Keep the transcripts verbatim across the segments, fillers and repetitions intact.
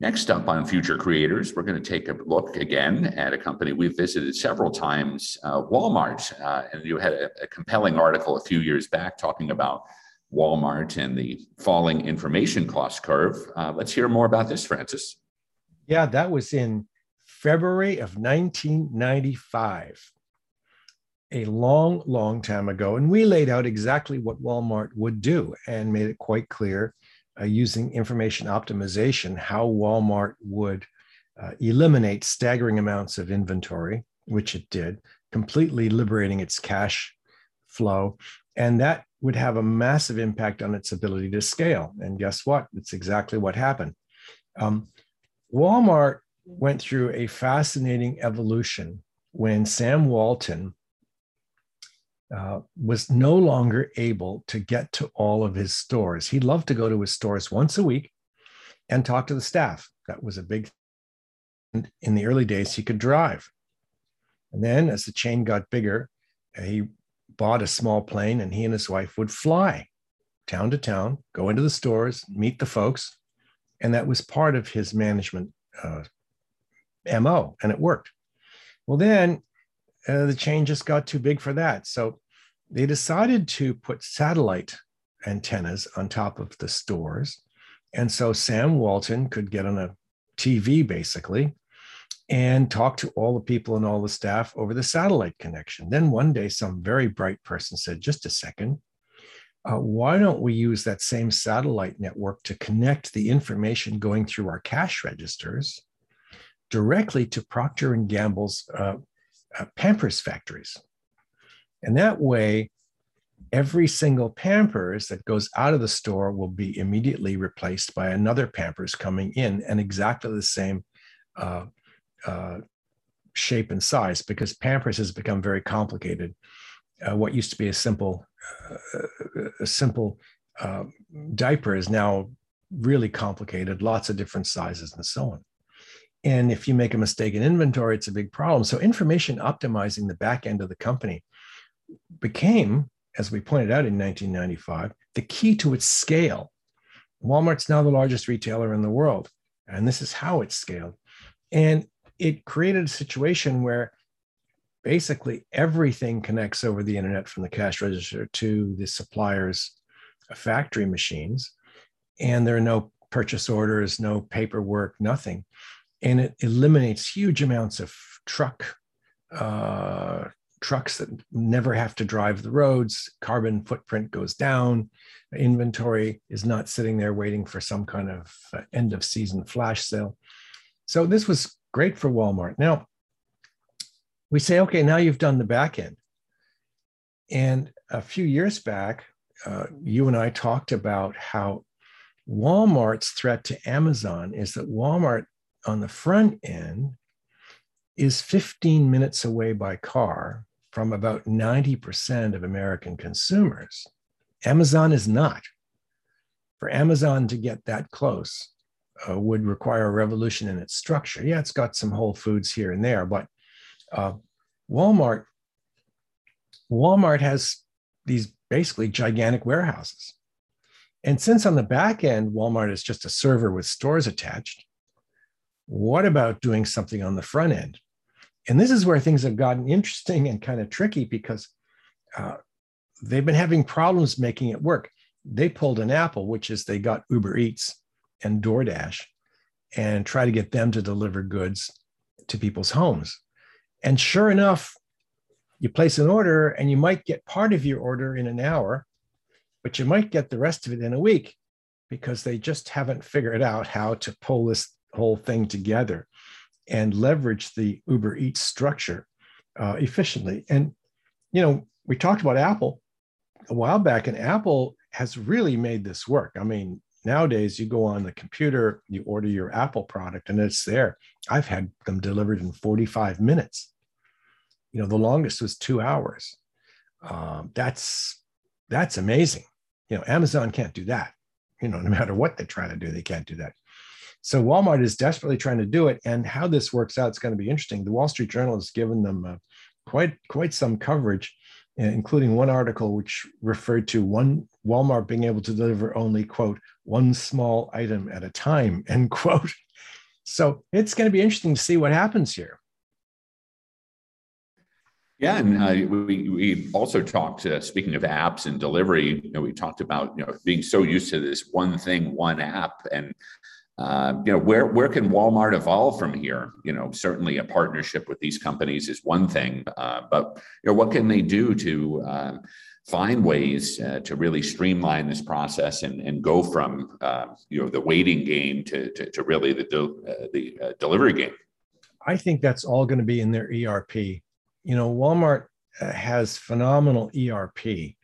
Next up on Future Creators, we're going to take a look again at a company we've visited several times, uh, Walmart. Uh, and you had a, a compelling article a few years back talking about Walmart and the falling information cost curve. Uh, let's hear more about this, Francis. Yeah, that was in February of nineteen ninety-five, a long, long time ago. And we laid out exactly what Walmart would do and made it quite clear uh, using information optimization, how Walmart would uh, eliminate staggering amounts of inventory, which it did, completely liberating its cash flow. And that would have a massive impact on its ability to scale. And guess what? It's exactly what happened. Um, Walmart went through a fascinating evolution when Sam Walton uh, was no longer able to get to all of his stores. He loved to go to his stores once a week and talk to the staff. That was a big thing. And in the early days, he could drive. And then as the chain got bigger, he bought a small plane, and he and his wife would fly town to town, go into the stores, meet the folks. And that was part of his management uh, M O, and it worked. Well, then uh, the chain just got too big for that. So they decided to put satellite antennas on top of the stores. And so Sam Walton could get on a T V, basically, and talk to all the people and all the staff over the satellite connection. Then one day, some very bright person said, just a second, uh, why don't we use that same satellite network to connect the information going through our cash registers directly to Procter and Gamble's uh, uh, Pampers factories? And that way, every single Pampers that goes out of the store will be immediately replaced by another Pampers coming in, and exactly the same uh, Uh, shape and size, because Pampers has become very complicated. Uh, what used to be a simple, uh, a simple uh, diaper is now really complicated, lots of different sizes and so on. And if you make a mistake in inventory, it's a big problem. So information optimizing the back end of the company became, as we pointed out in nineteen ninety-five, the key to its scale. Walmart's now the largest retailer in the world, and this is how it's scaled. And it created a situation where basically everything connects over the internet, from the cash register to the supplier's factory machines. And there are no purchase orders, no paperwork, nothing. And it eliminates huge amounts of truck, uh, trucks that never have to drive the roads. Carbon footprint goes down. Inventory is not sitting there waiting for some kind of end of season flash sale. So this was great for Walmart. Now, we say, okay, now you've done the back end. And a few years back, uh, you and I talked about how Walmart's threat to Amazon is that Walmart on the front end is fifteen minutes away by car from about ninety percent of American consumers. Amazon is not. For Amazon to get that close Uh, would require a revolution in its structure. Yeah, it's got some Whole Foods here and there, but uh, Walmart, Walmart has these basically gigantic warehouses. And since on the back end, Walmart is just a server with stores attached, what about doing something on the front end? And this is where things have gotten interesting and kind of tricky, because uh, they've been having problems making it work. They pulled an Apple, which is they got Uber Eats and DoorDash and try to get them to deliver goods to people's homes. And sure enough, you place an order and you might get part of your order in an hour, but you might get the rest of it in a week, because they just haven't figured out how to pull this whole thing together and leverage the Uber Eats structure uh, efficiently. And, you know, we talked about Apple a while back, and Apple has really made this work. I mean, nowadays, you go on the computer, you order your Apple product, and it's there. I've had them delivered in forty-five minutes. You know, the longest was two hours. Um, that's, that's amazing. You know, Amazon can't do that. You know, no matter what they try to do, they can't do that. So Walmart is desperately trying to do it. And how this works out is going to be interesting. The Wall Street Journal has given them uh, quite, quite some coverage, including one article which referred to one Walmart being able to deliver only, quote, one small item at a time, end quote. So it's going to be interesting to see what happens here. Yeah, and uh, we we also talked. Uh, speaking of apps and delivery, you know, we talked about you know being so used to this one thing, one app, and uh, you know where where can Walmart evolve from here? You know, certainly a partnership with these companies is one thing, uh, but you know what can they do to uh, find ways uh, to really streamline this process and and go from uh, you know the waiting game to to, to really the do, uh, the uh, delivery game? I think that's all going to be in their E R P. You know, Walmart has phenomenal E R P.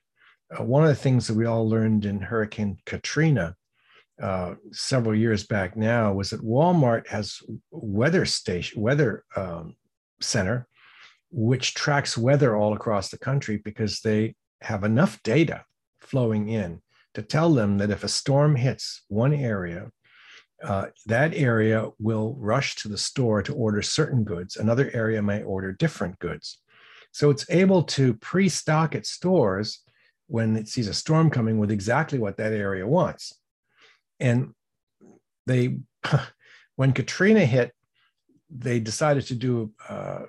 Uh, one of the things that we all learned in Hurricane Katrina uh, several years back now was that Walmart has weather station, weather um, center, which tracks weather all across the country because they have enough data flowing in to tell them that if a storm hits one area, Uh, that area will rush to the store to order certain goods. Another area may order different goods. So it's able to pre-stock its stores when it sees a storm coming with exactly what that area wants. And they, when Katrina hit, they decided to do, uh,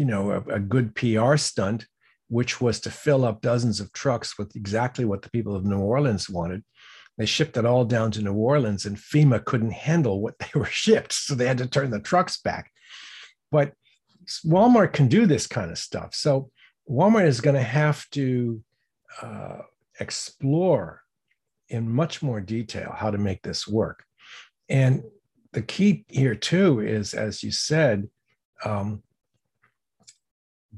you know, a, a good P R stunt, which was to fill up dozens of trucks with exactly what the people of New Orleans wanted. They shipped it all down to New Orleans, and FEMA couldn't handle what they were shipped, so they had to turn the trucks back. But Walmart can do this kind of stuff. So Walmart is going to have to uh, explore in much more detail how to make this work. And the key here, too, is, as you said, um,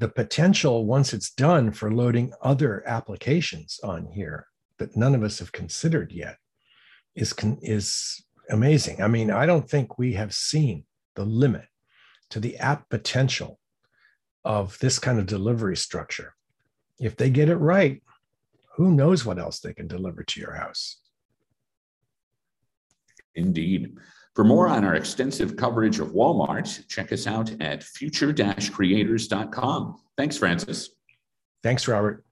the potential, once it's done, for loading other applications on here that none of us have considered yet is, is amazing. I mean, I don't think we have seen the limit to the app potential of this kind of delivery structure. If they get it right, who knows what else they can deliver to your house? Indeed. For more on our extensive coverage of Walmart, check us out at future creators dot com. Thanks, Francis. Thanks, Robert.